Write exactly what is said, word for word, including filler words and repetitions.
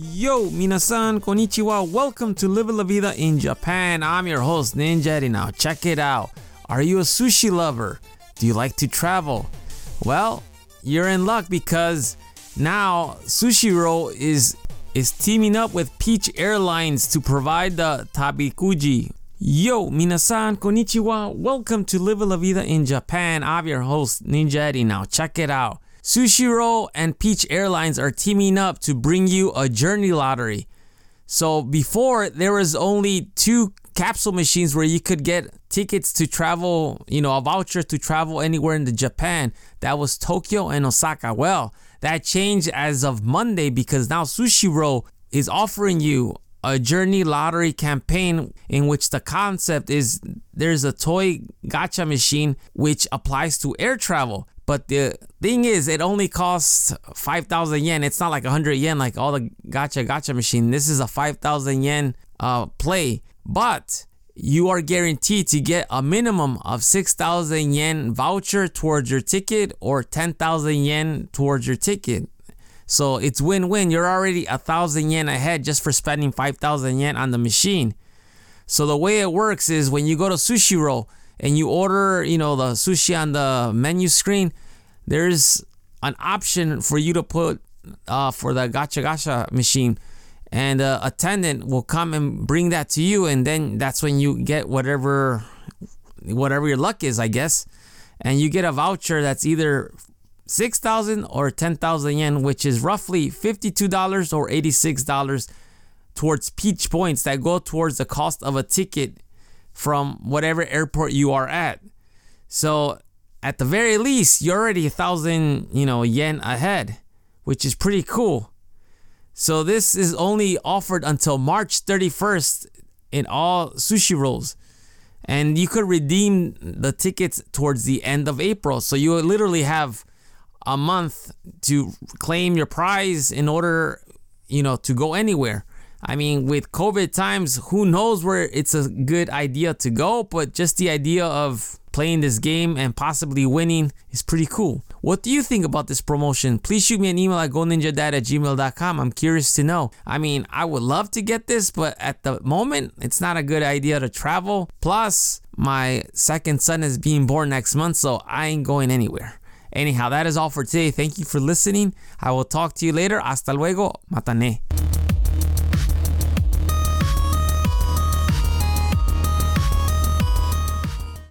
Yo, minasan, konnichiwa, welcome to Live La Vida in Japan. I'm your host, Ninja Eri. Now, check it out. Are you a sushi lover? Do you like to travel? Well, you're in luck because now Sushiro is, is teaming up with Peach Airlines to provide the tabikuji. Yo, minasan, konnichiwa, welcome to Live La Vida in Japan. I'm your host, Ninja Eri. Now, check it out. Sushiro and Peach Airlines are teaming up to bring you a journey lottery. So before, there was only two capsule machines where you could get tickets to travel, you know, a voucher to travel anywhere in the Japan. That was Tokyo and Osaka. Well, that changed as of Monday because now Sushiro is offering you a journey lottery campaign in which the concept is there's a toy gacha machine which applies to air travel. But the thing is, it only costs five thousand yen. It's not like one hundred yen like all the gacha gacha machine. This is a five thousand yen uh, play. But you are guaranteed to get a minimum of six thousand yen voucher towards your ticket or ten thousand yen towards your ticket. So it's win-win. You're already one thousand yen ahead just for spending five thousand yen on the machine. So the way it works is when you go to Sushiro, and you order, you know, the sushi on the menu screen, there's an option for you to put uh, for the gacha gacha machine. And the attendant will come and bring that to you. And then that's when you get whatever whatever your luck is, I guess. And you get a voucher that's either six thousand or ten thousand yen, which is roughly fifty-two dollars or eighty-six dollars towards Peach points that go towards the cost of a ticket from whatever airport you are at. So at the very least, you're already a thousand, you know, yen ahead, which is pretty cool. So this is only offered until March thirty-first in all Sushiros, and you could redeem the tickets towards the end of April. So you literally have a month to claim your prize in order, you know, to go anywhere. I mean, with COVID times, who knows where it's a good idea to go, but just the idea of playing this game and possibly winning is pretty cool. What do you think about this promotion? Please shoot me an email at go ninja dad at gmail dot com. I'm curious to know. I mean, I would love to get this, but at the moment, it's not a good idea to travel. Plus, my second son is being born next month, so I ain't going anywhere. Anyhow, that is all for today. Thank you for listening. I will talk to you later. Hasta luego. Matane.